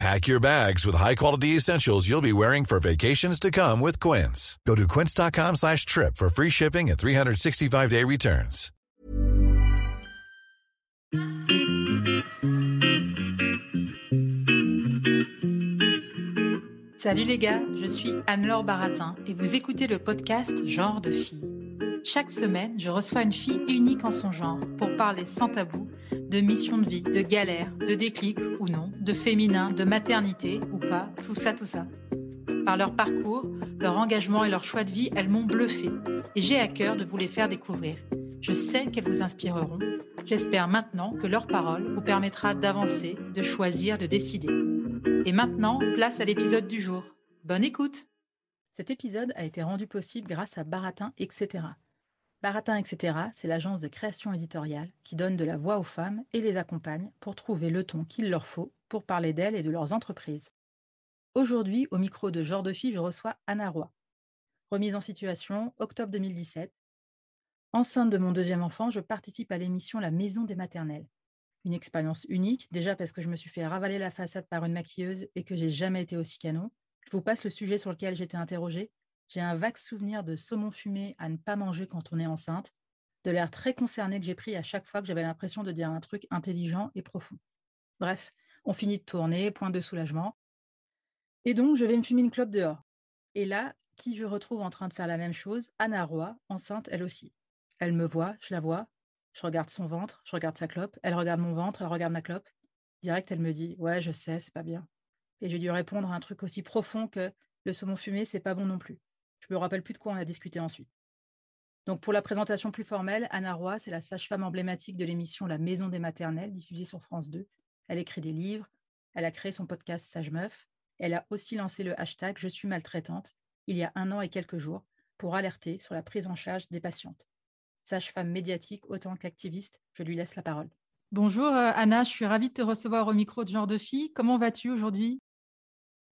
Pack your bags with high-quality essentials you'll be wearing for vacations to come with Quince. Go to quince.com/trip for free shipping and 365-day returns. Salut les gars, je suis Anne-Laure Baratin et vous écoutez le podcast Genre de Fille. Chaque semaine, je reçois une fille unique en son genre pour parler sans tabou de mission de vie, de galère, de déclic ou non, de féminin, de maternité ou pas, tout ça. Par leur parcours, leur engagement et leur choix de vie, elles m'ont bluffée et j'ai à cœur de vous les faire découvrir. Je sais qu'elles vous inspireront. J'espère maintenant que leur parole vous permettra d'avancer, de choisir, de décider. Et maintenant, place à l'épisode du jour. Bonne écoute! Cet épisode a été rendu possible grâce à Baratin, etc. Baratin, etc., c'est l'agence de création éditoriale qui donne de la voix aux femmes et les accompagne pour trouver le ton qu'il leur faut pour parler d'elles et de leurs entreprises. Aujourd'hui, au micro de Genre de Fille, je reçois Anna Roy. Remise en situation, octobre 2017. Enceinte de mon deuxième enfant, je participe à l'émission La maison des maternelles. Une expérience unique, déjà parce que je me suis fait ravaler la façade par une maquilleuse et que j'ai jamais été aussi canon. Je vous passe le sujet sur lequel j'étais interrogée. J'ai un vague souvenir de saumon fumé à ne pas manger quand on est enceinte, de l'air très concerné que j'ai pris à chaque fois que j'avais l'impression de dire un truc intelligent et profond. Bref, on finit de tourner, point de soulagement. Et donc, je vais me fumer une clope dehors. Et là, qui je retrouve en train de faire la même chose? Anna Roy, enceinte elle aussi. Elle me voit, je la vois, je regarde son ventre, je regarde sa clope, elle regarde mon ventre, elle regarde ma clope. Direct, elle me dit « Ouais, je sais, c'est pas bien ». Et j'ai dû répondre à un truc aussi profond que « Le saumon fumé, c'est pas bon non plus ». Je me rappelle plus de quoi on a discuté ensuite. Donc pour la présentation plus formelle, Anna Roy, c'est la sage-femme emblématique de l'émission La maison des maternelles, diffusée sur France 2. Elle écrit des livres, elle a créé son podcast Sage Meuf, elle a aussi lancé le hashtag « Je suis maltraitante » il y a 1 an et quelques jours pour alerter sur la prise en charge des patientes. Sage-femme médiatique, autant qu'activiste, je lui laisse la parole. Bonjour Anna, je suis ravie de te recevoir au micro de Genre de Fille. Comment vas-tu aujourd'hui?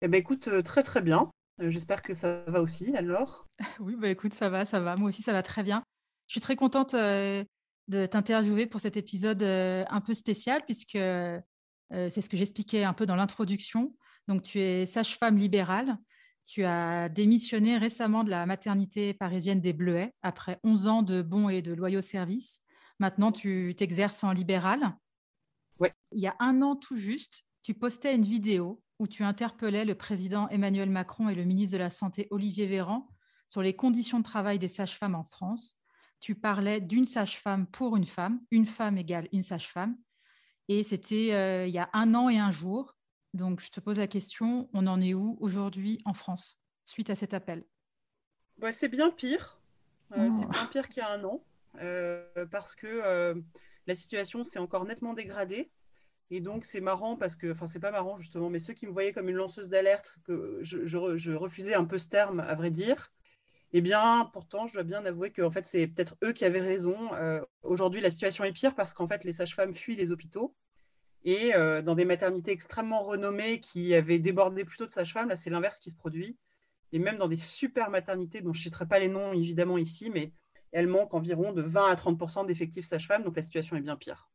Écoute, très très bien. J'espère que ça va aussi, alors. Oui, écoute, ça va. Moi aussi, ça va très bien. Je suis très contente de t'interviewer pour cet épisode un peu spécial, puisque c'est ce que j'expliquais un peu dans l'introduction. Donc, tu es sage-femme libérale. Tu as démissionné récemment de la maternité parisienne des Bleuets après 11 ans de bons et de loyaux services. Maintenant, tu t'exerces en libéral. Ouais. Il y a 1 an tout juste, tu postais une vidéo où tu interpellais le président Emmanuel Macron et le ministre de la Santé Olivier Véran sur les conditions de travail des sages-femmes en France. Tu parlais d'une sage-femme pour une femme égale une sage-femme. Et c'était il y a 1 an et 1 jour. Donc, je te pose la question, on en est où aujourd'hui en France, suite à cet appel? C'est bien pire. C'est bien pire qu'il y a 1 an, parce que la situation s'est encore nettement dégradée. Et donc, c'est marrant parce que, enfin, c'est pas marrant justement, mais ceux qui me voyaient comme une lanceuse d'alerte, que je refusais un peu ce terme, à vrai dire, eh bien, pourtant, je dois bien avouer qu'en fait, c'est peut-être eux qui avaient raison. Aujourd'hui, la situation est pire parce qu'en fait, les sages-femmes fuient les hôpitaux. Et dans des maternités extrêmement renommées qui avaient débordé plutôt de sages-femmes, là, c'est l'inverse qui se produit. Et même dans des super maternités, dont je ne citerai pas les noms, évidemment, ici, mais elles manquent environ de 20 à 30% d'effectifs sages-femmes, donc la situation est bien pire.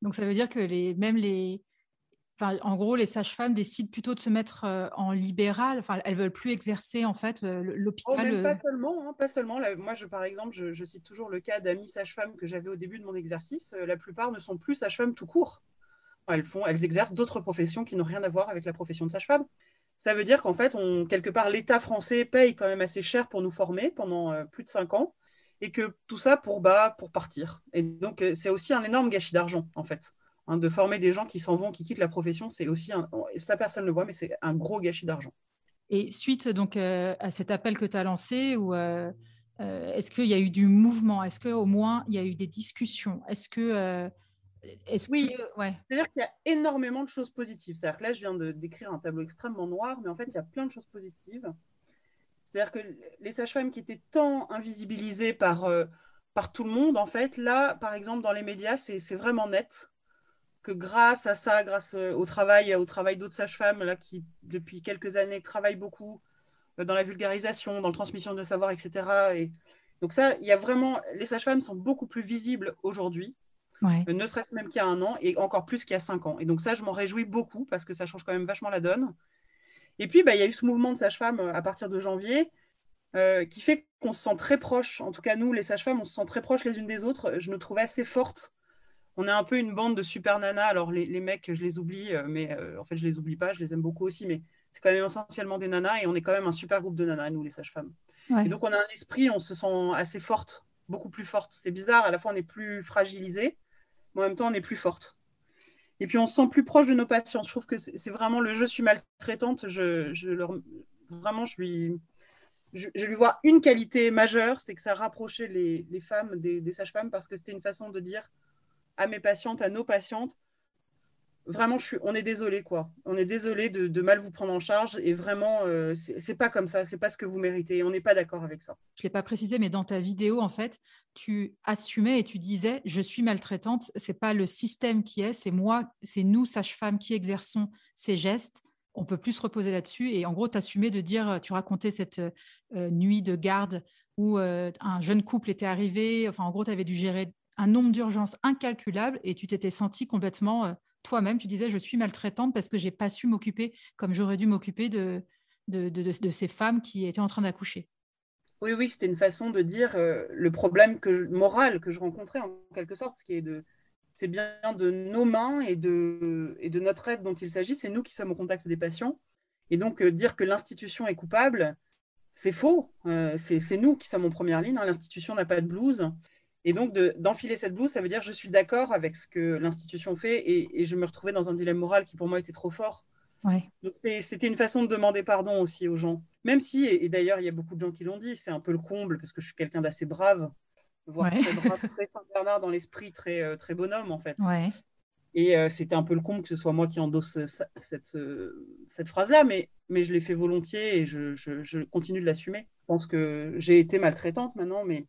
Donc, ça veut dire que les sages-femmes décident plutôt de se mettre en libéral. Enfin, elles ne veulent plus exercer, en fait, l'hôpital. Pas seulement. Là, moi, par exemple, je cite toujours le cas d'amis sages-femmes que j'avais au début de mon exercice. La plupart ne sont plus sages-femmes tout court. Elles exercent d'autres professions qui n'ont rien à voir avec la profession de sage-femme. Ça veut dire qu'en fait, quelque part, l'État français paye quand même assez cher pour nous former pendant plus de 5 ans, et que tout ça pour partir. Et donc, c'est aussi un énorme gâchis d'argent, en fait. De former des gens qui s'en vont, qui quittent la profession, c'est aussi ça, personne ne le voit, mais c'est un gros gâchis d'argent. Et suite donc, à cet appel que tu as lancé, est-ce qu'il y a eu du mouvement? Est-ce qu'au moins, il y a eu des discussions? Oui, c'est-à-dire qu'il y a énormément de choses positives. C'est-à-dire que là, je viens d'écrire un tableau extrêmement noir, mais en fait, il y a plein de choses positives. C'est-à-dire que les sages-femmes qui étaient tant invisibilisées par par tout le monde, en fait. Là, par exemple, dans les médias, c'est vraiment net que grâce à ça, grâce au travail d'autres sages-femmes là, qui, depuis quelques années, travaillent beaucoup dans la vulgarisation, dans la transmission de savoir, etc. Et donc ça, il y a vraiment... Les sages-femmes sont beaucoup plus visibles aujourd'hui, ouais. Ne serait-ce même qu'il y a 1 an, et encore plus qu'il y a 5 ans. Et donc ça, je m'en réjouis beaucoup, parce que ça change quand même vachement la donne. Et puis, il y a eu ce mouvement de sages-femmes à partir de janvier, qui fait qu'on se sent très proches. En tout cas, nous, les sages-femmes, on se sent très proches les unes des autres. Je nous trouvais assez fortes. On est un peu une bande de super nanas. Alors, les mecs, je les oublie, mais en fait, je les oublie pas. Je les aime beaucoup aussi, mais c'est quand même essentiellement des nanas. Et on est quand même un super groupe de nanas, nous, les sages-femmes. Ouais. Et donc, on a un esprit, on se sent assez fortes, beaucoup plus fortes. C'est bizarre, à la fois, on est plus fragilisées, mais en même temps, on est plus fortes. Et puis, on se sent plus proche de nos patientes. Je trouve que c'est vraiment le « je suis maltraitante ». Je lui vois une qualité majeure, c'est que ça rapprochait les femmes des sages-femmes, parce que c'était une façon de dire à mes patientes, à nos patientes, vraiment, on est désolé, quoi. On est désolé de mal vous prendre en charge, et vraiment, c'est pas comme ça, c'est pas ce que vous méritez, et on n'est pas d'accord avec ça. Je ne l'ai pas précisé, mais dans ta vidéo, en fait, tu assumais et tu disais « je suis maltraitante », c'est pas le système qui est, c'est moi, c'est nous, sages-femmes, qui exerçons ces gestes. On peut plus se reposer là-dessus, et en gros, t'assumais de dire, tu racontais cette nuit de garde où un jeune couple était arrivé, enfin en gros, t'avais dû gérer un nombre d'urgences incalculable, et tu t'étais sentie complètement toi-même, tu disais, je suis maltraitante parce que j'ai pas su m'occuper comme j'aurais dû m'occuper de ces femmes qui étaient en train d'accoucher. Oui, oui, c'était une façon de dire le problème moral que je rencontrais en quelque sorte, ce qui est c'est bien de nos mains et de notre aide dont il s'agit. C'est nous qui sommes au contact des patients. Et donc, dire que l'institution est coupable, c'est faux. C'est nous qui sommes en première ligne. Hein. L'institution n'a pas de blouse. Et donc, d'enfiler cette blouse, ça veut dire je suis d'accord avec ce que l'institution fait. Et je me retrouvais dans un dilemme moral qui, pour moi, était trop fort. Ouais. Donc, c'était une façon de demander pardon aussi aux gens. Même si, et d'ailleurs, il y a beaucoup de gens qui l'ont dit, c'est un peu le comble, parce que je suis quelqu'un d'assez brave. Voire ouais. Très Saint-Bernard dans l'esprit, très, très bonhomme en fait. Ouais. Et c'était un peu le comble que ce soit moi qui endosse cette phrase-là, mais je l'ai fait volontiers et je continue de l'assumer. Je pense que j'ai été maltraitante maintenant, mais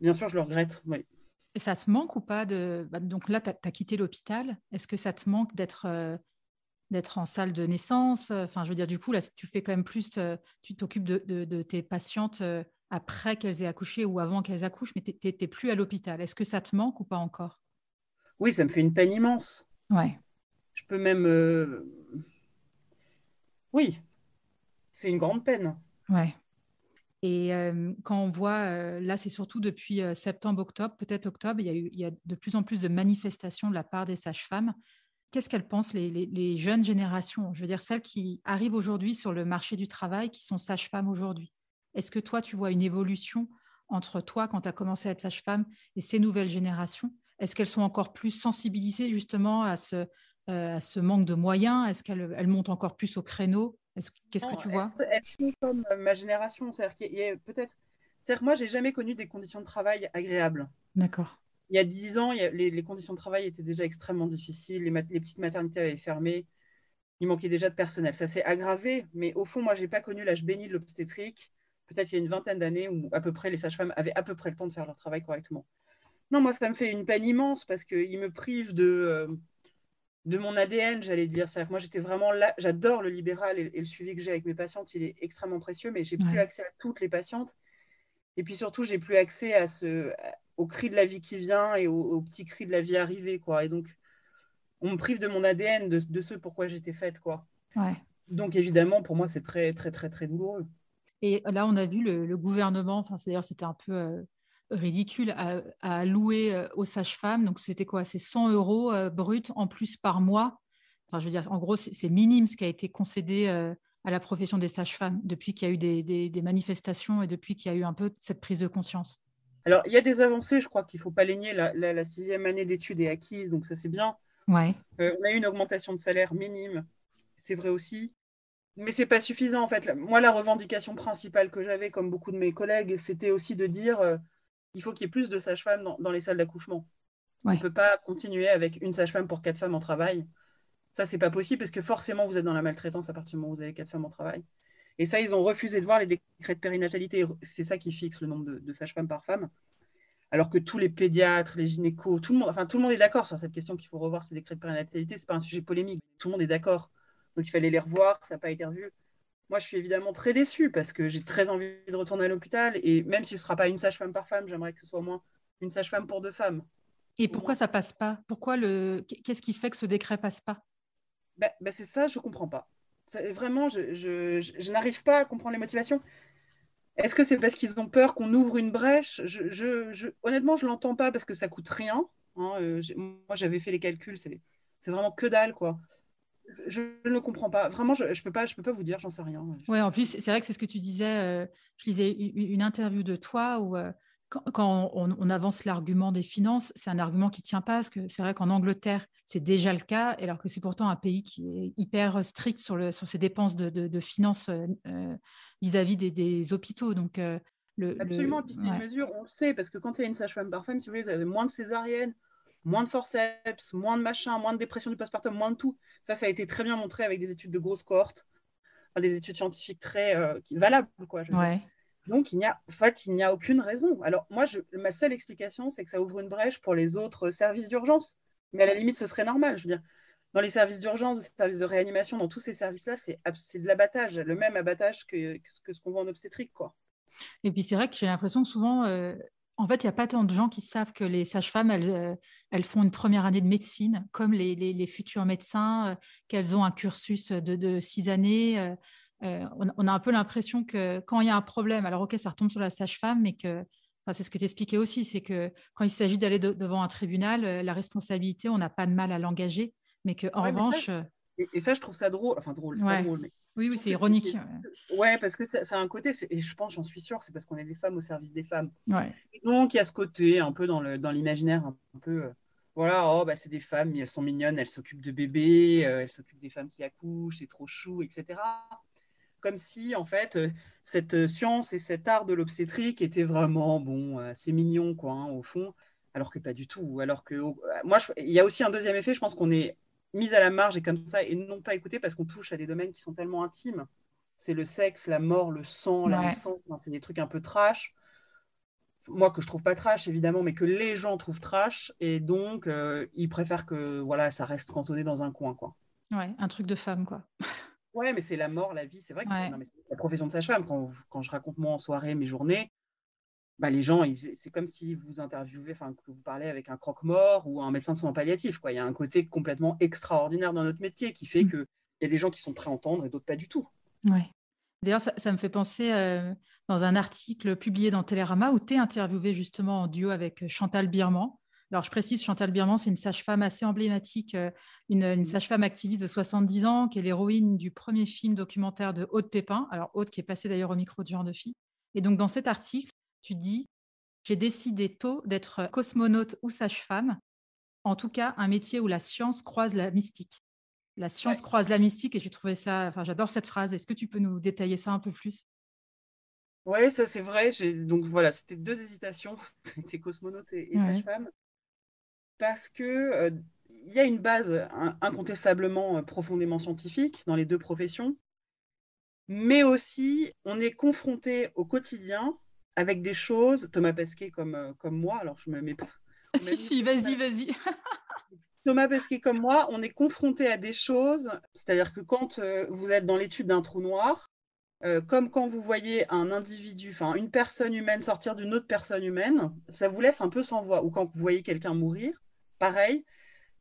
bien sûr je le regrette. Oui. Et ça te manque ou pas donc là, tu as quitté l'hôpital. Est-ce que ça te manque d'être en salle de naissance? Enfin, je veux dire, du coup, là, tu fais quand même plus... Tu t'occupes de tes patientes... après qu'elles aient accouché ou avant qu'elles accouchent, mais tu n'étais plus à l'hôpital. Est-ce que ça te manque ou pas encore? Oui, ça me fait une peine immense. Ouais. Je peux même... Oui, c'est une grande peine. Ouais. Et quand on voit, là c'est surtout depuis septembre, octobre, peut-être octobre, il y a de plus en plus de manifestations de la part des sages-femmes. Qu'est-ce qu'elles pensent, les jeunes générations? Je veux dire, celles qui arrivent aujourd'hui sur le marché du travail, qui sont sages-femmes aujourd'hui. Est-ce que toi, tu vois une évolution entre toi, quand tu as commencé à être sage-femme, et ces nouvelles générations? Est-ce qu'elles sont encore plus sensibilisées justement à ce manque de moyens? Est-ce qu'elles montent encore plus au créneau? Qu'est-ce que tu vois? Elles sont comme ma génération. C'est-à-dire que moi, je n'ai jamais connu des conditions de travail agréables. D'accord. Il y a 10 ans, les conditions de travail étaient déjà extrêmement difficiles. Les petites maternités avaient fermé. Il manquait déjà de personnel. Ça s'est aggravé. Mais au fond, moi, je n'ai pas connu l'âge béni de l'obstétrique. Peut-être il y a une vingtaine d'années où à peu près les sages-femmes avaient à peu près le temps de faire leur travail correctement. Non, moi, ça me fait une peine immense parce qu'ils me privent de mon ADN, j'allais dire. C'est-à-dire que moi, j'étais vraiment là. J'adore le libéral et le suivi que j'ai avec mes patientes. Il est extrêmement précieux, mais je n'ai plus accès à toutes les patientes. Et puis surtout, je n'ai plus accès au cri de la vie qui vient et au petit cri de la vie arrivée, quoi. Et donc, on me prive de mon ADN, de ce pourquoi j'étais faite, quoi. Ouais. Donc, évidemment, pour moi, c'est très, très, très, très douloureux. Et là, on a vu le gouvernement, enfin, d'ailleurs, c'était un peu ridicule, à allouer aux sages-femmes. Donc, c'était quoi? C'est 100 € brut en plus par mois. Enfin, je veux dire, en gros, c'est minime ce qui a été concédé à la profession des sages-femmes depuis qu'il y a eu des manifestations et depuis qu'il y a eu un peu cette prise de conscience. Alors, il y a des avancées, je crois qu'il ne faut pas les nier. La 6e année d'études est acquise, donc ça, c'est bien. Ouais. On a eu une augmentation de salaire minime, c'est vrai aussi. Mais ce n'est pas suffisant, en fait. Moi, la revendication principale que j'avais, comme beaucoup de mes collègues, c'était aussi de dire il faut qu'il y ait plus de sages-femmes dans les salles d'accouchement. Ouais. On ne peut pas continuer avec une sage-femme pour 4 femmes en travail. Ça, ce n'est pas possible, parce que forcément, vous êtes dans la maltraitance à partir du moment où vous avez 4 femmes en travail. Et ça, ils ont refusé de voir les décrets de périnatalité. C'est ça qui fixe le nombre de sages-femmes par femme. alors que tous les pédiatres, les gynécos, tout le monde est d'accord sur cette question qu'il faut revoir ces décrets de périnatalité. C'est pas un sujet polémique, tout le monde est d'accord. Donc il fallait les revoir, ça n'a pas été revu. Moi, je suis évidemment très déçue parce que j'ai très envie de retourner à l'hôpital. Et même si ce ne sera pas une sage-femme par femme, j'aimerais que ce soit au moins une sage-femme pour 2 femmes. Et pourquoi ça ne passe pas ? Qu'est-ce qui fait que ce décret ne passe pas ? bah, c'est ça, je ne comprends pas. Vraiment, je n'arrive pas à comprendre les motivations. Est-ce que c'est parce qu'ils ont peur qu'on ouvre une brèche ? Honnêtement, je ne l'entends pas parce que ça ne coûte rien. Hein, moi, j'avais fait les calculs. C'est vraiment que dalle, quoi. Je ne comprends pas. Vraiment, je peux pas vous dire, j'en sais rien. Oui, en plus, c'est vrai que c'est ce que tu disais. Je lisais une interview de toi où, quand on avance l'argument des finances, c'est un argument qui ne tient pas. Parce que c'est vrai qu'en Angleterre, c'est déjà le cas, alors que c'est pourtant un pays qui est hyper strict sur ses dépenses de finances vis-à-vis des hôpitaux. Donc, absolument. Puis c'est une mesure, on le sait, parce que quand il y a une sage-femme par femme, si vous voulez, vous avez moins de césariennes, moins de forceps, moins de machin, moins de dépression du postpartum, moins de tout. Ça a été très bien montré avec des études de grosses cohortes, enfin, des études scientifiques très valables, quoi. Donc, il n'y a aucune raison. Alors, moi, ma seule explication, c'est que ça ouvre une brèche pour les autres services d'urgence. Mais à la limite, ce serait normal. Je veux dire, dans les services d'urgence, les services de réanimation, dans tous ces services-là, c'est de l'abattage, le même abattage que ce qu'on voit en obstétrique, quoi. Et puis, c'est vrai que j'ai l'impression que souvent... En fait, il n'y a pas tant de gens qui savent que les sages-femmes, elles font une première année de médecine, comme les futurs médecins, qu'elles ont un cursus de 6 années. On a un peu l'impression que quand il y a un problème, alors ok, ça retombe sur la sage-femme, mais que, enfin, c'est ce que tu expliquais aussi, c'est que quand il s'agit d'aller devant un tribunal, la responsabilité, on n'a pas de mal à l'engager, mais qu'en revanche... Là, et ça, je trouve ça drôle. Enfin, drôle, c'est pas drôle, mais... Oui, c'est ironique. Ouais, parce que ça a un côté, et je pense, j'en suis sûre, c'est parce qu'on est des femmes au service des femmes. Ouais. Et donc, il y a ce côté un peu dans l'imaginaire, un peu, voilà, oh, bah, c'est des femmes, mais elles sont mignonnes, elles s'occupent de bébés, elles s'occupent des femmes qui accouchent, c'est trop chou, etc. Comme si, en fait, cette science et cet art de l'obstétrique étaient vraiment, bon, c'est mignon, quoi, hein, au fond, alors que pas du tout. Alors que, moi, il y a aussi un deuxième effet, je pense qu'on est mise à la marge et comme ça, et non pas écoutée parce qu'on touche à des domaines qui sont tellement intimes. C'est le sexe, la mort, le sang, la naissance, enfin, c'est des trucs un peu trash. Moi, que je trouve pas trash, évidemment, mais que les gens trouvent trash, et donc, ils préfèrent que voilà, ça reste cantonné dans un coin, quoi. Ouais, un truc de femme, quoi. Ouais, mais c'est la mort, la vie, c'est vrai que c'est la profession de sage-femme. Quand je raconte, moi, en soirée, mes journées, bah, les gens, c'est comme si vous interviewez, enfin, que vous parlez avec un croque-mort ou un médecin de soins palliatifs, quoi. Il y a un côté complètement extraordinaire dans notre métier qui fait qu'il y a des gens qui sont prêts à entendre et d'autres pas du tout. Ouais. D'ailleurs, ça me fait penser dans un article publié dans Télérama où tu es interviewée justement en duo avec Chantal Birman. Alors, je précise, Chantal Birman, c'est une sage-femme assez emblématique, une sage-femme activiste de 70 ans qui est l'héroïne du premier film documentaire de Aude Pépin. Alors, Aude qui est passée d'ailleurs au micro de Genre de Fille. Et donc, dans cet article, tu dis « J'ai décidé tôt d'être cosmonaute ou sage-femme, en tout cas un métier où la science croise la mystique. » La science croise la mystique, et j'ai trouvé ça… Enfin, j'adore cette phrase. Est-ce que tu peux nous détailler ça un peu plus ? Oui, ça c'est vrai. Donc voilà, c'était 2 hésitations. C'était cosmonaute et sage-femme. Parce qu'il y a une base incontestablement profondément scientifique dans les 2 professions. Mais aussi, on est confronté au quotidien avec des choses, Thomas Pesquet comme moi, alors je me mets pas... Si, vas-y. Thomas Pesquet comme moi, on est confronté à des choses, c'est-à-dire que quand vous êtes dans l'étude d'un trou noir, comme quand vous voyez un individu, enfin une personne humaine sortir d'une autre personne humaine, ça vous laisse un peu sans voix. Ou quand vous voyez quelqu'un mourir, pareil,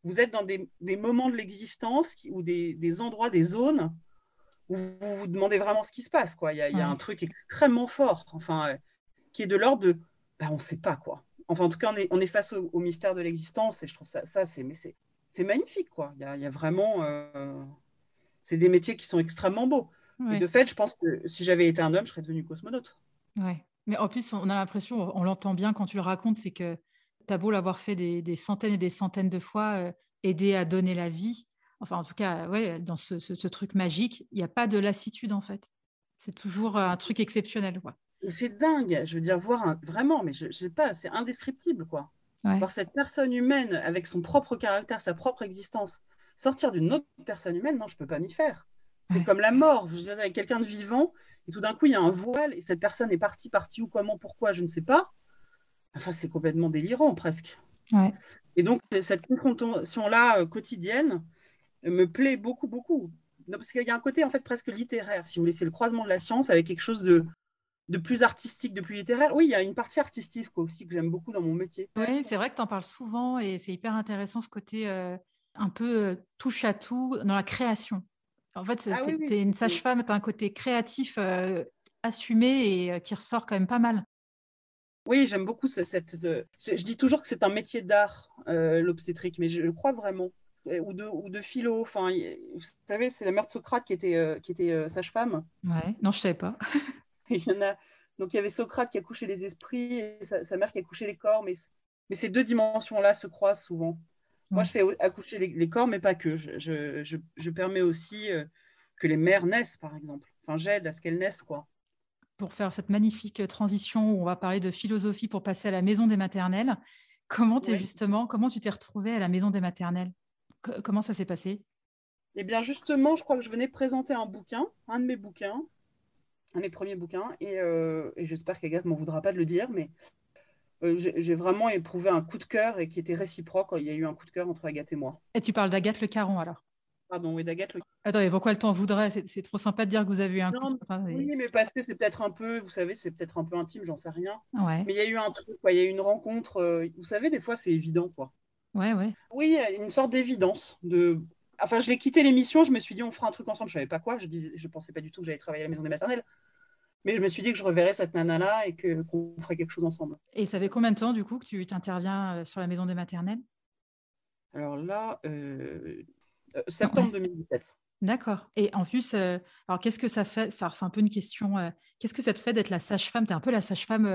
vous êtes dans des moments de l'existence ou des endroits, des zones où vous vous demandez vraiment ce qui se passe, quoi. Il y a un truc extrêmement fort, enfin... qui est de l'ordre de on ne sait pas, quoi. Enfin, en tout cas, on est face au mystère de l'existence, et je trouve c'est magnifique, quoi. Il y a vraiment c'est des métiers qui sont extrêmement beaux. Ouais. Et de fait, je pense que si j'avais été un homme, je serais devenue cosmonaute. Ouais. Mais en plus, on a l'impression, on l'entend bien quand tu le racontes, c'est que tu as beau l'avoir fait des centaines et des centaines de fois, aider à donner la vie, enfin en tout cas, ouais, dans ce truc magique, il n'y a pas de lassitude, en fait. C'est toujours un truc exceptionnel, quoi. Et c'est dingue, je veux dire, voir vraiment, mais je sais pas, c'est indescriptible, quoi. Ouais. Voir cette personne humaine avec son propre caractère, sa propre existence, sortir d'une autre personne humaine, non, je peux pas m'y faire. C'est comme la mort, je suis avec quelqu'un de vivant, et tout d'un coup, il y a un voile, et cette personne est partie ou comment, pourquoi, je ne sais pas. Enfin, c'est complètement délirant presque. Ouais. Et donc, cette confrontation-là quotidienne me plaît beaucoup, beaucoup. Non, parce qu'il y a un côté en fait presque littéraire, si vous voulez, c'est le croisement de la science avec quelque chose de plus artistique, de plus littéraire. Oui, il y a une partie artistique quoi, aussi que j'aime beaucoup dans mon métier. Oui, c'est vrai que tu en parles souvent et c'est hyper intéressant ce côté un peu touche à tout dans la création. En fait, tu es une sage-femme, tu as un côté créatif assumé et qui ressort quand même pas mal. Oui, j'aime beaucoup cette... Je dis toujours que c'est un métier d'art, l'obstétrique, mais je le crois vraiment. Ou de philo. Enfin, vous savez, c'est la mère de Socrate qui était sage-femme. Ouais. Non, je ne savais pas. Donc, il y avait Socrate qui a couché les esprits et sa mère qui a couché les corps. Mais ces deux dimensions-là se croisent souvent. Ouais. Moi, je fais accoucher les corps, mais pas que. Je permets aussi que les mères naissent, par exemple. Enfin, j'aide à ce qu'elles naissent, quoi. Pour faire cette magnifique transition où on va parler de philosophie pour passer à la maison des maternelles, comment tu t'es retrouvée à la maison des maternelles ? Comment ça s'est passé ? Eh bien, justement, je crois que je venais présenter un bouquin, un de mes bouquins, un des premiers bouquins, et j'espère qu'Agathe ne m'en voudra pas de le dire, mais j'ai vraiment éprouvé un coup de cœur et qui était réciproque. Il y a eu un coup de cœur entre Agathe et moi. Et tu parles d'Agathe le Caron, alors ? Pardon, oui, d'Agathe le Caron. Attends, mais pourquoi elle t'en voudrait ? C'est trop sympa de dire que vous avez eu un coup de cœur. Oui, mais parce que c'est peut-être un peu, vous savez, c'est peut-être un peu intime, j'en sais rien. Ouais. Mais il y a eu un truc, quoi, il y a eu une rencontre. Vous savez, des fois, c'est évident, quoi. Ouais. Oui, une sorte d'évidence. Enfin, je l'ai quitté l'émission, je me suis dit on fera un truc ensemble. Je ne savais pas quoi, je ne pensais pas du tout que j'allais travailler à la maison des maternelles. Mais je me suis dit que je reverrais cette nana-là et qu'on ferait quelque chose ensemble. Et ça fait combien de temps, du coup, que tu t'interviens sur la maison des maternelles ? Alors là, septembre 2017. D'accord. Et en plus, alors qu'est-ce que ça fait ? Ça, c'est un peu une question. Qu'est-ce que ça te fait d'être la sage-femme ? Tu es un peu la sage-femme,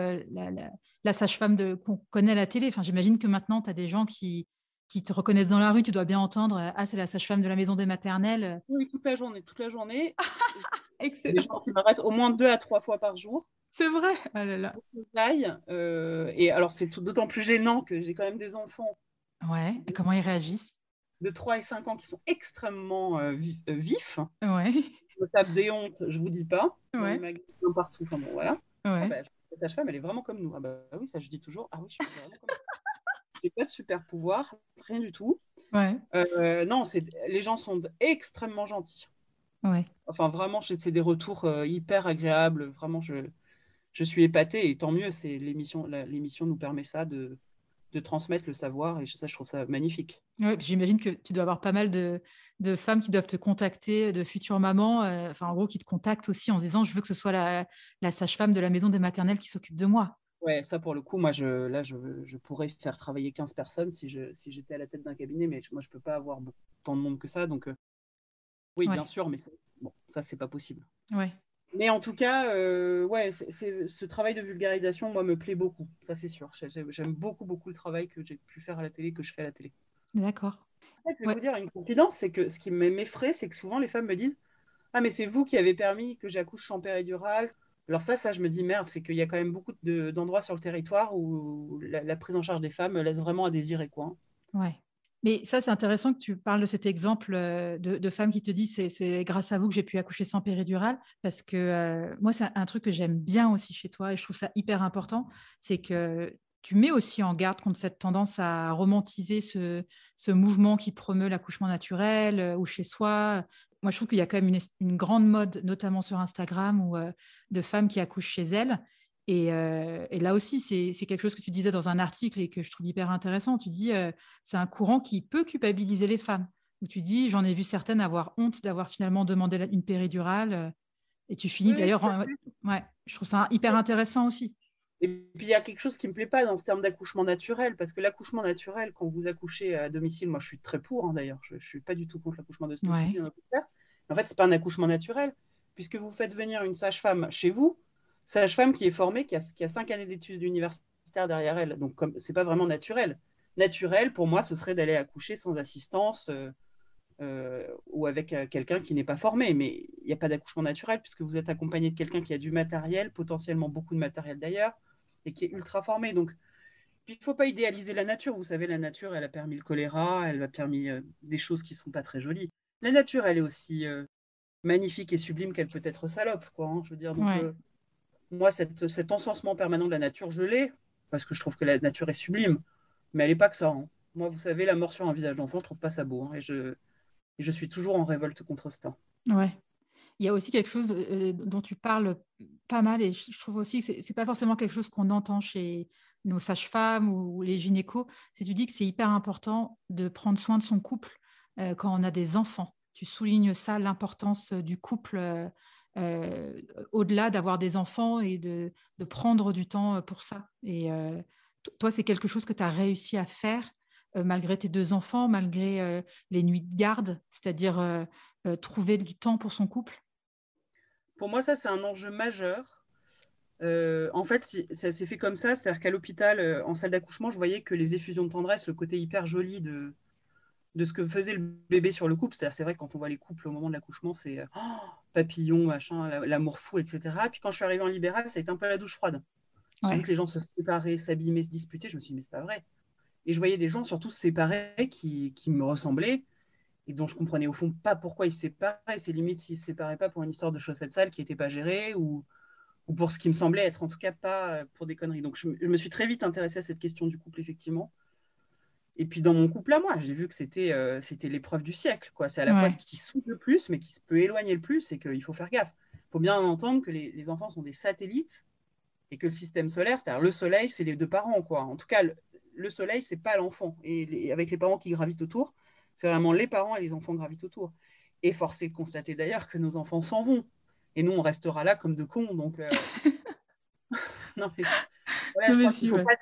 la sage-femme qu'on connaît à la télé. Enfin, j'imagine que maintenant, tu as des gens qui te reconnaissent dans la rue. Tu dois bien entendre « Ah, c'est la sage-femme de la maison des maternelles ». Oui, toute la journée. Excellent. Des gens qui m'arrêtent au moins 2 à 3 fois par jour. C'est vrai. Ah là là. Et alors, c'est d'autant plus gênant que j'ai quand même des enfants. Ouais. Et comment ils réagissent ? De 3 et 5 ans qui sont extrêmement vifs. Ouais. Je me tape des hontes, je ne vous dis pas. Ouais. Ils partout. Enfin, bon, voilà. Ouais. Ah bah, la sage-femme, elle est vraiment comme nous. Ah bah oui, ça je dis toujours. Ah oui, je suis vraiment comme nous. J'ai pas de super pouvoir, rien du tout. Ouais. Non, les gens sont extrêmement gentils. Ouais. Enfin, vraiment, c'est des retours hyper agréables. Vraiment, je suis épatée et tant mieux. C'est l'émission nous permet ça de transmettre le savoir et ça, je trouve ça magnifique. Ouais, j'imagine que tu dois avoir pas mal de femmes qui doivent te contacter, de futures mamans, enfin en gros qui te contactent aussi en se disant je veux que ce soit la sage-femme de la maison des maternelles qui s'occupe de moi. Ouais, ça pour le coup, moi je pourrais faire travailler 15 personnes si j'étais à la tête d'un cabinet, mais moi je peux pas avoir tant de monde que ça, donc oui ouais. Bien sûr, mais ça c'est pas possible. Ouais. Mais en tout cas, ouais, ce travail de vulgarisation, moi, me plaît beaucoup. Ça, c'est sûr. J'aime beaucoup, beaucoup le travail que j'ai pu faire à la télé, que je fais à la télé. D'accord. En fait, je vais vous dire une confidence, c'est que ce qui m'effraie, c'est que souvent, les femmes me disent « Ah, mais c'est vous qui avez permis que j'accouche en péridurale. » Alors ça, je me dis « Merde, c'est qu'il y a quand même beaucoup d'endroits sur le territoire où la prise en charge des femmes laisse vraiment à désirer, quoi. » Ouais. Mais ça, c'est intéressant que tu parles de cet exemple de femme qui te dit « c'est grâce à vous que j'ai pu accoucher sans péridurale » parce que moi, c'est un truc que j'aime bien aussi chez toi et je trouve ça hyper important, c'est que tu mets aussi en garde contre cette tendance à romantiser ce mouvement qui promeut l'accouchement naturel ou chez soi. Moi, je trouve qu'il y a quand même une grande mode, notamment sur Instagram, où, de femmes qui accouchent chez elles. Et là aussi, c'est quelque chose que tu disais dans un article et que je trouve hyper intéressant. Tu dis, c'est un courant qui peut culpabiliser les femmes. Où tu dis, j'en ai vu certaines avoir honte d'avoir finalement demandé une péridurale. Et tu finis d'ailleurs... Ouais, je trouve ça hyper intéressant aussi. Et puis, il y a quelque chose qui ne me plaît pas dans ce terme d'accouchement naturel. Parce que l'accouchement naturel, quand vous accouchez à domicile, moi, je suis très pour, hein, d'ailleurs. Je ne suis pas du tout contre l'accouchement de domicile. Ouais. En fait, ce n'est pas un accouchement naturel. Puisque vous faites venir une sage-femme chez vous, sage-femme qui est formée, qui a 5 années d'études universitaires derrière elle. Donc, ce n'est pas vraiment naturel. Naturel, pour moi, ce serait d'aller accoucher sans assistance ou avec quelqu'un qui n'est pas formé. Mais il n'y a pas d'accouchement naturel puisque vous êtes accompagné de quelqu'un qui a du matériel, potentiellement beaucoup de matériel d'ailleurs, et qui est ultra formé. Donc, il ne faut pas idéaliser la nature. Vous savez, la nature, elle a permis le choléra, elle a permis des choses qui ne sont pas très jolies. La nature, elle est aussi magnifique et sublime qu'elle peut être salope, quoi, hein, je veux dire. Donc, moi, cet encensement permanent de la nature, je l'ai. parce que je trouve que la nature est sublime, mais elle n'est pas que ça. Hein. Moi, vous savez, la mort sur un visage d'enfant, je ne trouve pas ça beau. Hein, et je suis toujours en révolte contre ça. Ouais. Il y a aussi quelque chose dont tu parles pas mal, et je trouve aussi que ce n'est pas forcément quelque chose qu'on entend chez nos sages-femmes ou les gynécos. C'est, tu dis que c'est hyper important de prendre soin de son couple quand on a des enfants. Tu soulignes ça, l'importance du couple au-delà d'avoir des enfants et de prendre du temps pour ça. Et toi, c'est quelque chose que tu as réussi à faire malgré tes deux enfants, malgré les nuits de garde, c'est-à-dire trouver du temps pour son couple. Pour moi, ça, c'est un enjeu majeur. En fait, ça s'est fait comme ça, c'est-à-dire qu'à l'hôpital, en salle d'accouchement, je voyais que les effusions de tendresse, le côté hyper joli de ce que faisait le bébé sur le couple, c'est-à-dire c'est vrai que quand on voit les couples au moment de l'accouchement, c'est papillon, machin, l'amour fou, etc. Puis quand je suis arrivée en libéral, ça a été un peu la douche froide. Ouais. Que les gens se séparaient, s'abîmaient, se disputaient, je me suis dit mais c'est pas vrai. Et je voyais des gens surtout séparés qui me ressemblaient et dont je comprenais au fond pas pourquoi ils se séparaient. C'est limite s'ils se séparaient pas pour une histoire de chaussettes sales qui n'était pas gérée ou pour ce qui me semblait être en tout cas pas pour des conneries. Donc je me suis très vite intéressée à cette question du couple effectivement. Et puis dans mon couple à moi, j'ai vu que c'était l'épreuve du siècle, quoi. C'est à la fois ce qui soude le plus, mais qui peut éloigner le plus, et qu'il faut faire gaffe. Il faut bien entendre que les enfants sont des satellites et que le système solaire, c'est-à-dire le soleil, c'est les deux parents, quoi. En tout cas, le soleil, c'est pas l'enfant. Et avec les parents qui gravitent autour, c'est vraiment les parents et les enfants gravitent autour. Et force est de constater d'ailleurs que nos enfants s'en vont. Et nous, on restera là comme de cons. Donc, non, mais voilà, non, je pense qu'il faut pas...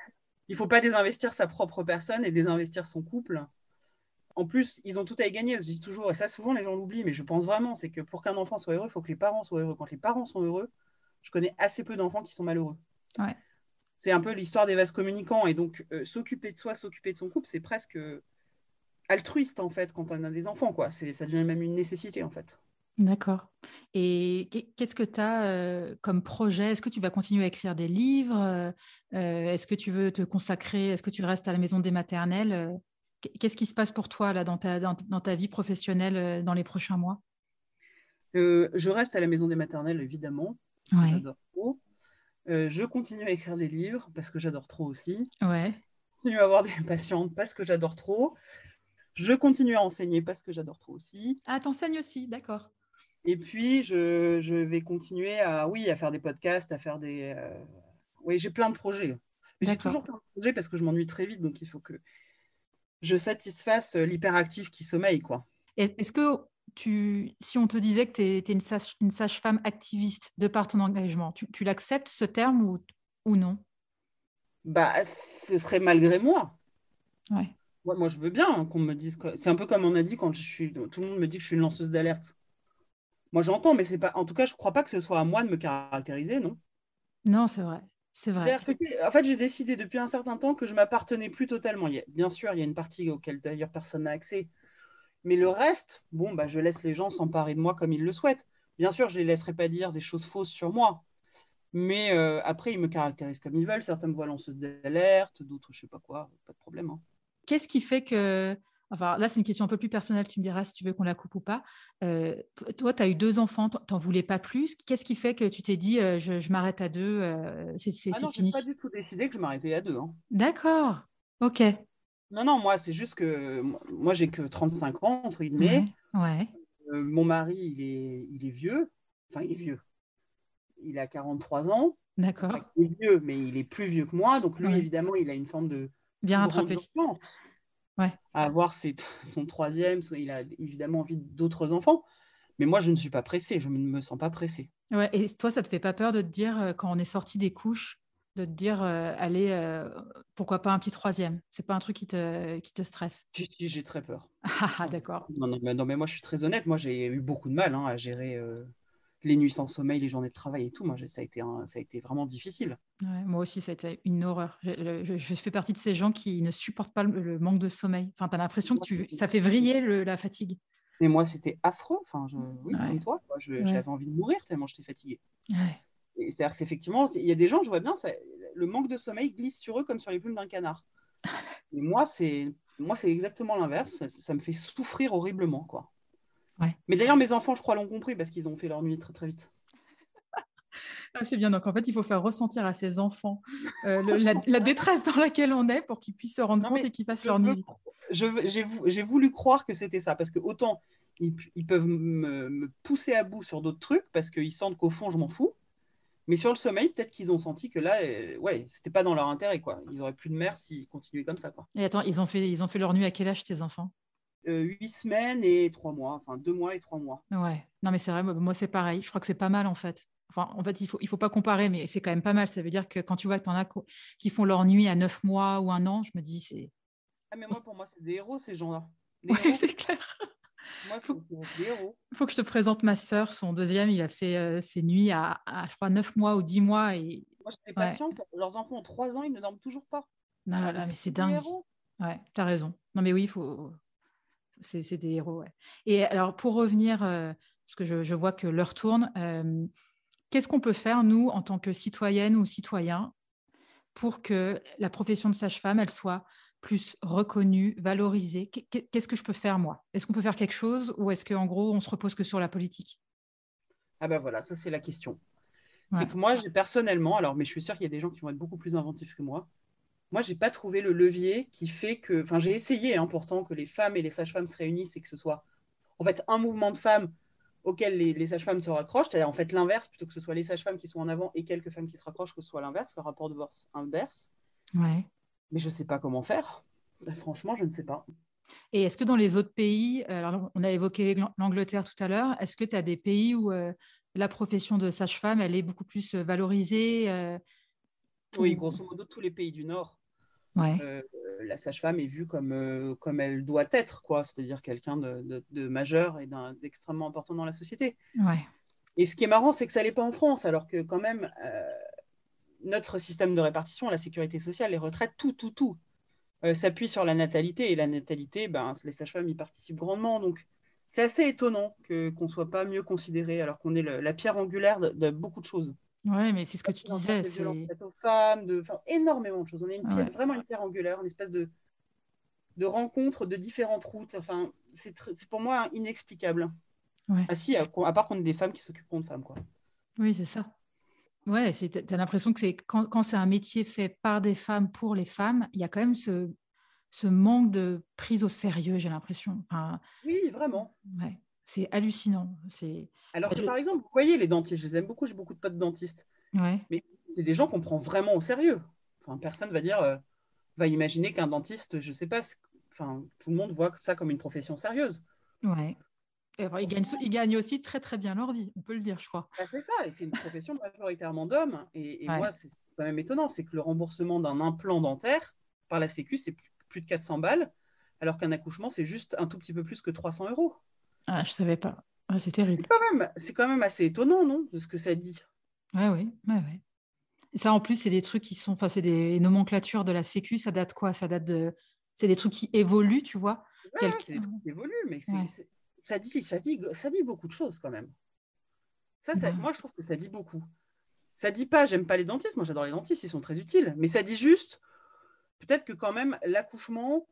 Il ne faut pas désinvestir sa propre personne et désinvestir son couple. En plus, ils ont tout à y gagner. Je dis toujours, et ça souvent les gens l'oublient, mais je pense vraiment, c'est que pour qu'un enfant soit heureux, il faut que les parents soient heureux. Quand les parents sont heureux, je connais assez peu d'enfants qui sont malheureux. Ouais. C'est un peu l'histoire des vases communicants. Et donc, s'occuper de soi, s'occuper de son couple, c'est presque altruiste, en fait, quand on a des enfants, quoi. Ça devient même une nécessité, en fait. D'accord. Et qu'est-ce que tu as comme projet ? Est-ce que tu vas continuer à écrire des livres ? Est-ce que tu veux te consacrer ? Est-ce que tu restes à la maison des maternelles ? Qu'est-ce qui se passe pour toi là, dans ta vie professionnelle dans les prochains mois ? Je reste à la maison des maternelles, évidemment. Ouais. J'adore trop. Je continue à écrire des livres parce que j'adore trop aussi. Ouais. Je continue à avoir des patientes parce que j'adore trop. Je continue à enseigner parce que j'adore trop aussi. Ah, t'enseignes aussi, d'accord. Et puis, je vais continuer à faire des podcasts, à faire des... Oui, j'ai plein de projets. Mais j'ai toujours plein de projets parce que je m'ennuie très vite, donc il faut que je satisfasse l'hyperactif qui sommeille, quoi. Et est-ce que si on te disait que tu étais une sage-femme activiste de par ton engagement, tu l'acceptes, ce terme, ou non ? Bah, ce serait malgré moi. Ouais. Moi, je veux bien qu'on me dise... C'est un peu comme on a dit quand tout le monde me dit que je suis une lanceuse d'alerte. Moi, j'entends, mais c'est pas... En tout cas, je ne crois pas que ce soit à moi de me caractériser, non ? Non, c'est vrai. C'est vrai. Que, en fait, j'ai décidé depuis un certain temps que je ne m'appartenais plus totalement. Bien sûr, il y a une partie auquel d'ailleurs personne n'a accès. Mais le reste, bon, bah, je laisse les gens s'emparer de moi comme ils le souhaitent. Bien sûr, je ne les laisserai pas dire des choses fausses sur moi. Mais après, ils me caractérisent comme ils veulent. Certains me voient lanceuse d'alerte, d'autres, je ne sais pas quoi. Pas de problème, hein. Qu'est-ce qui fait que... Enfin, là, c'est une question un peu plus personnelle. Tu me diras si tu veux qu'on la coupe ou pas. Toi, tu as eu deux enfants. Tu n'en voulais pas plus. Qu'est-ce qui fait que tu t'es dit « je m'arrête à deux », c'est non, fini ? Je n'ai pas du tout décidé que je m'arrêtais à deux. Hein. D'accord. OK. Non, moi, c'est juste que... Moi, j'ai que 35 ans, entre guillemets. Ouais. Mon mari, il est vieux. Enfin, il est vieux. Il a 43 ans. D'accord. Enfin, il est vieux, mais il est plus vieux que moi. Donc, lui, évidemment, il a une forme de... Bien rattrapé. Ouais. À avoir son troisième, il a évidemment envie d'autres enfants. Mais moi, je ne suis pas pressée, je ne me sens pas pressée. Ouais, et toi, ça ne te fait pas peur de te dire, quand on est sorti des couches, de te dire, allez, pourquoi pas un petit troisième ? Ce n'est pas un truc qui te stresse ? J'ai très peur. Ah, d'accord. Non, mais moi, je suis très honnête. Moi, j'ai eu beaucoup de mal à gérer les nuits sans sommeil, les journées de travail et tout. Moi, ça a été vraiment difficile. Ouais, moi aussi, ça a été une horreur. Je fais partie de ces gens qui ne supportent pas le manque de sommeil. Enfin, tu as l'impression que ça fait vriller la fatigue. Mais moi, c'était affreux. Enfin, comme toi, quoi. J'avais envie de mourir tellement j'étais fatiguée. Ouais. Et c'est-à-dire qu'effectivement, il y a des gens, je vois bien, le manque de sommeil glisse sur eux comme sur les plumes d'un canard. Et moi, c'est exactement l'inverse. Ça me fait souffrir horriblement, quoi. Ouais. Mais d'ailleurs, mes enfants, je crois, l'ont compris parce qu'ils ont fait leur nuit très, très vite. Ah, c'est bien, donc en fait, il faut faire ressentir à ses enfants la détresse dans laquelle on est pour qu'ils puissent se rendre compte et qu'ils fassent leur nuit. J'ai voulu croire que c'était ça, parce que autant ils peuvent me pousser à bout sur d'autres trucs, parce qu'ils sentent qu'au fond, je m'en fous, mais sur le sommeil, peut-être qu'ils ont senti que là, c'était pas dans leur intérêt, quoi. Ils n'auraient plus de mère s'ils continuaient comme ça, quoi. Et attends, ils ont fait leur nuit à quel âge, tes enfants? 8 semaines et 3 mois, enfin 2 mois et 3 mois. Ouais, non mais c'est vrai, moi c'est pareil, je crois que c'est pas mal en fait. Enfin, en fait, il faut pas comparer, mais c'est quand même pas mal. Ça veut dire que quand tu vois que t'en as qui font leur nuit à 9 mois ou 1 an, je me dis c'est... Ah mais moi, pour moi, c'est des héros ces gens-là. Oui, c'est clair. Moi, c'est des héros. Il faut que je te présente ma sœur, son deuxième, il a fait ses nuits à je crois 9 mois ou 10 mois. Et... Moi, j'étais patiente, leurs enfants ont 3 ans, ils ne dorment toujours pas. Non, là, mais c'est dingue. Héros. Ouais, t'as raison. Non mais oui, il faut... C'est des héros, ouais. Et alors, pour revenir, parce que je vois que l'heure tourne, qu'est-ce qu'on peut faire, nous, en tant que citoyennes ou citoyens, pour que la profession de sage-femme, elle soit plus reconnue, valorisée? Qu'est-ce que je peux faire, moi? Est-ce qu'on peut faire quelque chose ou est-ce qu'en gros, on se repose que sur la politique? Ah ben voilà, ça, c'est la question. Ouais. C'est que moi, personnellement, alors, mais je suis sûre qu'il y a des gens qui vont être beaucoup plus inventifs que moi, j'ai pas trouvé le levier qui fait que... Enfin, j'ai essayé, pourtant, que les femmes et les sages-femmes se réunissent et que ce soit, en fait, un mouvement de femmes auquel les sages-femmes se raccrochent. C'est-à-dire, en fait, l'inverse, plutôt que ce soit les sages-femmes qui sont en avant et quelques femmes qui se raccrochent, que ce soit l'inverse, le rapport de force inverse. Ouais. Mais je sais pas comment faire. Franchement, je ne sais pas. Et est-ce que dans les autres pays... Alors, on a évoqué l'Angleterre tout à l'heure. Est-ce que tu as des pays où la profession de sage-femme, elle est beaucoup plus valorisée Oui, grosso modo, tous les pays du Nord. Ouais. La sage-femme est vue comme elle doit être, quoi. C'est-à-dire quelqu'un de majeur et d'extrêmement important dans la société. Ouais. Et ce qui est marrant, c'est que ça l'est pas en France, alors que quand même notre système de répartition, la sécurité sociale, les retraites, tout s'appuie sur la natalité, et la natalité, les sages-femmes y participent grandement. Donc c'est assez étonnant qu'on soit pas mieux considéré, alors qu'on est la pierre angulaire de beaucoup de choses. Oui, mais c'est ce que tu disais. C'est aux femmes, énormément de choses. On est vraiment une pierre angulaire, une espèce de rencontre de différentes routes. Enfin, c'est pour moi inexplicable. Ouais. Ah si, à part qu'on est des femmes qui s'occuperont de femmes, quoi. Oui, c'est ça. Ouais, t'as l'impression que c'est quand c'est un métier fait par des femmes pour les femmes, il y a quand même ce manque de prise au sérieux, j'ai l'impression. Enfin, oui, vraiment. Ouais. C'est hallucinant. Alors que, par exemple, vous voyez, les dentistes, je les aime beaucoup, j'ai beaucoup de potes dentistes. Ouais. Mais c'est des gens qu'on prend vraiment au sérieux. Enfin, personne va imaginer qu'un dentiste, je sais pas, tout le monde voit ça comme une profession sérieuse. Ouais. Alors, ils gagnent aussi très, très bien leur vie, on peut le dire, je crois. C'est ça, et c'est une profession majoritairement d'hommes. Et moi, c'est quand même étonnant, c'est que le remboursement d'un implant dentaire par la Sécu, c'est plus de 400 balles, alors qu'un accouchement, c'est juste un tout petit peu plus que 300 €. Ah, je ne savais pas. Ah, c'est terrible. C'est quand même assez étonnant, non, de ce que ça dit. Oui. Ça, en plus, c'est des trucs qui sont... Enfin, c'est des nomenclatures de la Sécu. Ça date quoi? Ça date de... C'est des trucs qui évoluent, tu vois. C'est des trucs qui évoluent, mais ça dit beaucoup de choses, quand même. Moi, je trouve que ça dit beaucoup. Ça dit pas, j'aime pas les dentistes. Moi, j'adore les dentistes, ils sont très utiles. Mais ça dit juste, peut-être que quand même, l'accouchement,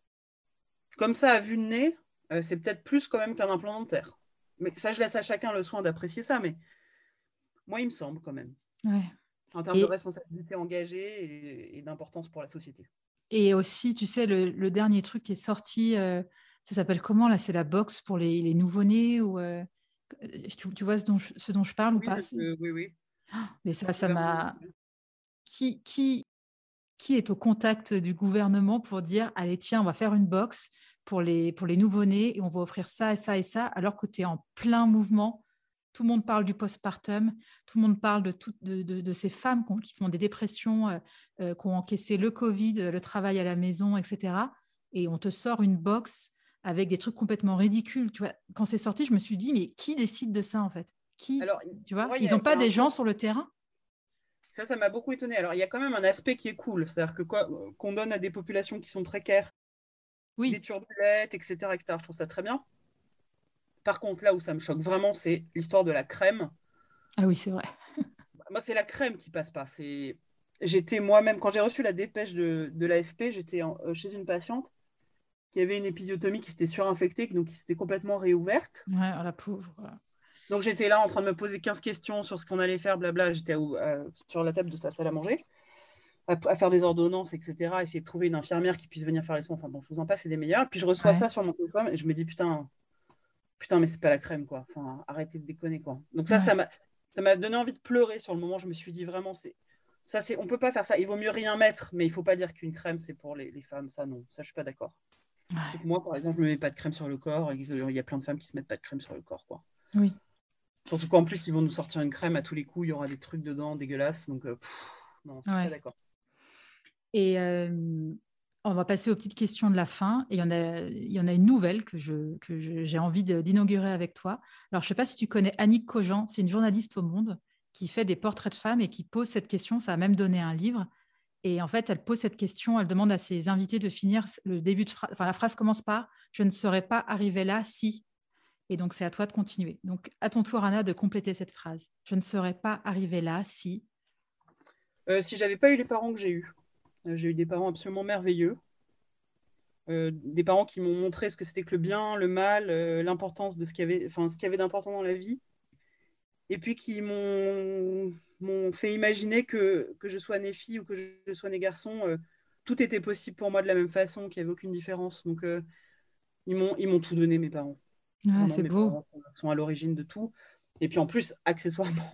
comme ça, à vue de nez... c'est peut-être plus quand même qu'un implant dentaire. Mais ça, je laisse à chacun le soin d'apprécier ça, mais moi, il me semble quand même. Ouais. En termes de responsabilité engagée et d'importance pour la société. Et aussi, tu sais, le dernier truc qui est sorti, ça s'appelle comment là? C'est la box pour les nouveau-nés ou, tu vois ce dont je parle, oui, ou pas? Oui. Mais ça m'a... Qui est au contact du gouvernement pour dire « Allez, tiens, on va faire une box ». Pour les nouveau-nés, et on va offrir ça et ça et ça, alors que tu es en plein mouvement. Tout le monde parle du postpartum, tout le monde parle de ces femmes qui font des dépressions, qui ont encaissé le Covid, le travail à la maison, etc. Et on te sort une box avec des trucs complètement ridicules. Tu vois, quand c'est sorti, je me suis dit, mais qui décide de ça, en fait? Alors, tu vois, ils n'ont pas des gens sur le terrain. Ça m'a beaucoup étonnée. Alors, il y a quand même un aspect qui est cool, c'est-à-dire que qu'on donne à des populations qui sont précaires, oui, des turbulettes, etc. Je trouve ça très bien. Par contre, là où ça me choque vraiment, c'est l'histoire de la crème. Ah oui, c'est vrai. Moi, c'est la crème qui passe pas. J'étais moi-même, quand j'ai reçu la dépêche de l'AFP, j'étais chez une patiente qui avait une épisiotomie qui s'était surinfectée, donc qui s'était complètement réouverte. Ouais, la pauvre. Donc, j'étais là en train de me poser 15 questions sur ce qu'on allait faire, blabla. J'étais sur la table de sa salle à manger, à faire des ordonnances, etc. Essayer de trouver une infirmière qui puisse venir faire les soins. Enfin bon, je vous en passe, c'est des meilleurs. Puis je reçois ça sur mon téléphone et je me dis, putain, mais c'est pas la crème, quoi. Enfin, arrêtez de déconner, quoi. Donc ça m'a donné envie de pleurer sur le moment. Je me suis dit, vraiment, on peut pas faire ça. Il vaut mieux rien mettre, mais il faut pas dire qu'une crème, c'est pour les femmes. Ça, non. Ça, je suis pas d'accord. Ouais. Parce que moi, par exemple, je me mets pas de crème sur le corps. Il y a plein de femmes qui se mettent pas de crème sur le corps, quoi. Oui. Surtout qu'en plus, ils vont nous sortir une crème à tous les coups. Il y aura des trucs dedans dégueulasses. Donc, non, je suis pas d'accord. Et on va passer aux petites questions de la fin. Et il y en a une nouvelle que j'ai envie d'inaugurer avec toi. Alors, je ne sais pas si tu connais Annick Cogent. C'est une journaliste au Monde qui fait des portraits de femmes et qui pose cette question. Ça a même donné un livre. Et en fait, elle pose cette question. Elle demande à ses invités de finir le début de phrase. Enfin, la phrase commence par « Je ne serais pas arrivée là si… ». Et donc, c'est à toi de continuer. Donc, à ton tour, Anna, de compléter cette phrase. « Je ne serais pas arrivée là si… » Si je n'avais pas eu les parents que j'ai eus. J'ai eu des parents absolument merveilleux. Des parents qui m'ont montré ce que c'était que le bien, le mal, l'importance de ce qu'il y avait d'important dans la vie. Et puis qui m'ont fait imaginer que je sois née fille ou que je sois née garçon, tout était possible pour moi de la même façon, qu'il n'y avait aucune différence. Donc, ils m'ont tout donné, mes parents. Ah, c'est beau. Ils sont à l'origine de tout. Et puis en plus, accessoirement,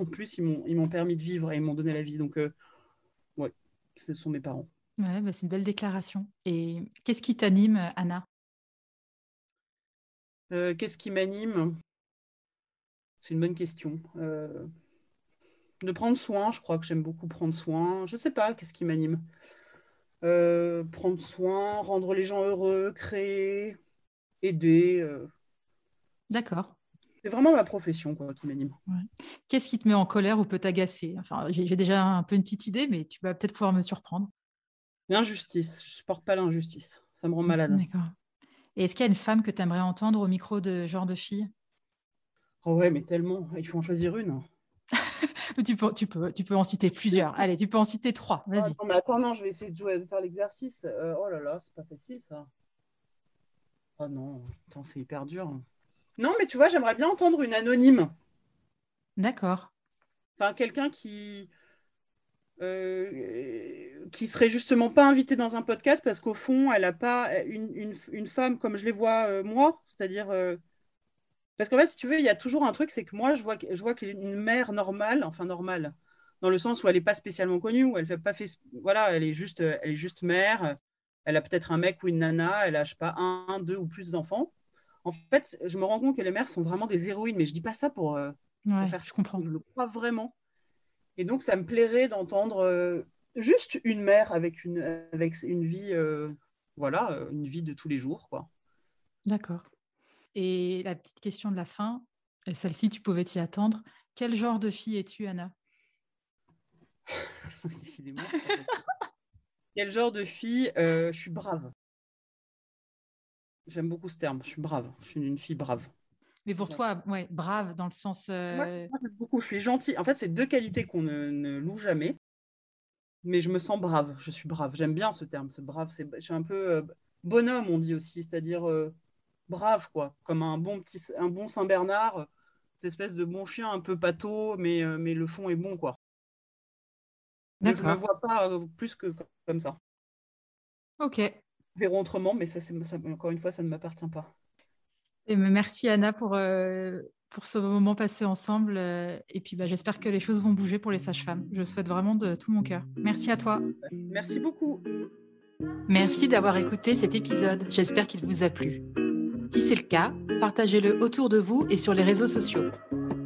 ils m'ont permis de vivre et ils m'ont donné la vie. Donc, ouais, ce sont mes parents. Ouais, bah c'est une belle déclaration. Et qu'est-ce qui t'anime, Anna ? Qu'est-ce qui m'anime ? C'est une bonne question. De prendre soin, je crois que j'aime beaucoup prendre soin. Je ne sais pas, qu'est-ce qui m'anime ? Prendre soin, rendre les gens heureux, créer, aider. D'accord. C'est vraiment ma profession, quoi, qui m'anime. Ouais. Qu'est-ce qui te met en colère ou peut t'agacer ? Enfin, j'ai déjà un peu une petite idée, mais tu vas peut-être pouvoir me surprendre. L'injustice. Je ne supporte pas l'injustice. Ça me rend malade. D'accord. Et est-ce qu'il y a une femme que tu aimerais entendre au micro de Genre de Fille ? Oh ouais, mais tellement. Il faut en choisir une. tu peux en citer plusieurs. Allez, tu peux en citer 3. Vas-y. Ah, non, mais attends, je vais essayer de faire l'exercice. Oh là là, c'est pas facile, ça. Oh non, attends, c'est hyper dur. Non, mais tu vois, j'aimerais bien entendre une anonyme. D'accord. Enfin, quelqu'un qui serait justement pas invitée dans un podcast parce qu'au fond, elle n'a pas une femme comme je les vois moi. C'est-à-dire... Parce qu'en fait, si tu veux, il y a toujours un truc, c'est que moi, je vois qu'une mère normale, dans le sens où elle n'est pas spécialement connue, où elle fait pas fait... Voilà, elle est juste mère. Elle a peut-être un mec ou une nana. Elle a, je sais pas, 1, 2 ou plus d'enfants. En fait, je me rends compte que les mères sont vraiment des héroïnes, mais je ne dis pas ça pour faire ça. Je comprends. Je le crois vraiment. Et donc, ça me plairait d'entendre juste une mère avec une vie, une vie de tous les jours, quoi. D'accord. Et la petite question de la fin, celle-ci, tu pouvais t'y attendre. Quel genre de fille es-tu, Anna ? Décidément, c'est pas facile. Quel genre de fille ? Je suis brave. J'aime beaucoup ce terme, je suis brave, je suis une fille brave. Mais pour toi, ouais, brave dans le sens... Moi, j'aime beaucoup, je suis gentille. En fait, c'est 2 qualités qu'on ne loue jamais, mais je me sens brave, je suis brave. J'aime bien ce terme, ce brave, je suis un peu bonhomme, on dit aussi, c'est-à-dire brave, quoi, comme un bon Saint-Bernard, cette espèce de bon chien un peu pâteau, mais le fond est bon, quoi. D'accord. Je ne me vois pas plus que comme ça. Ok. Verront autrement, mais ça, encore une fois, ça ne m'appartient pas. Et merci Anna pour ce moment passé ensemble. Et puis j'espère que les choses vont bouger pour les sages-femmes. Je souhaite vraiment de tout mon cœur. Merci à toi. Merci beaucoup. Merci d'avoir écouté cet épisode. J'espère qu'il vous a plu. Si c'est le cas, partagez-le autour de vous et sur les réseaux sociaux.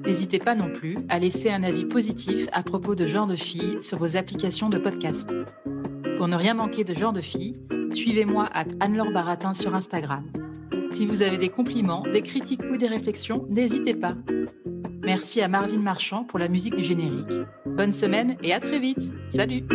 N'hésitez pas non plus à laisser un avis positif à propos de Genre de Fille sur vos applications de podcast. Pour ne rien manquer de Genre de Fille, suivez-moi à Anne-Laure Baratin sur Instagram. Si vous avez des compliments, des critiques ou des réflexions, n'hésitez pas. Merci à Marvin Marchand pour la musique du générique. Bonne semaine et à très vite. Salut!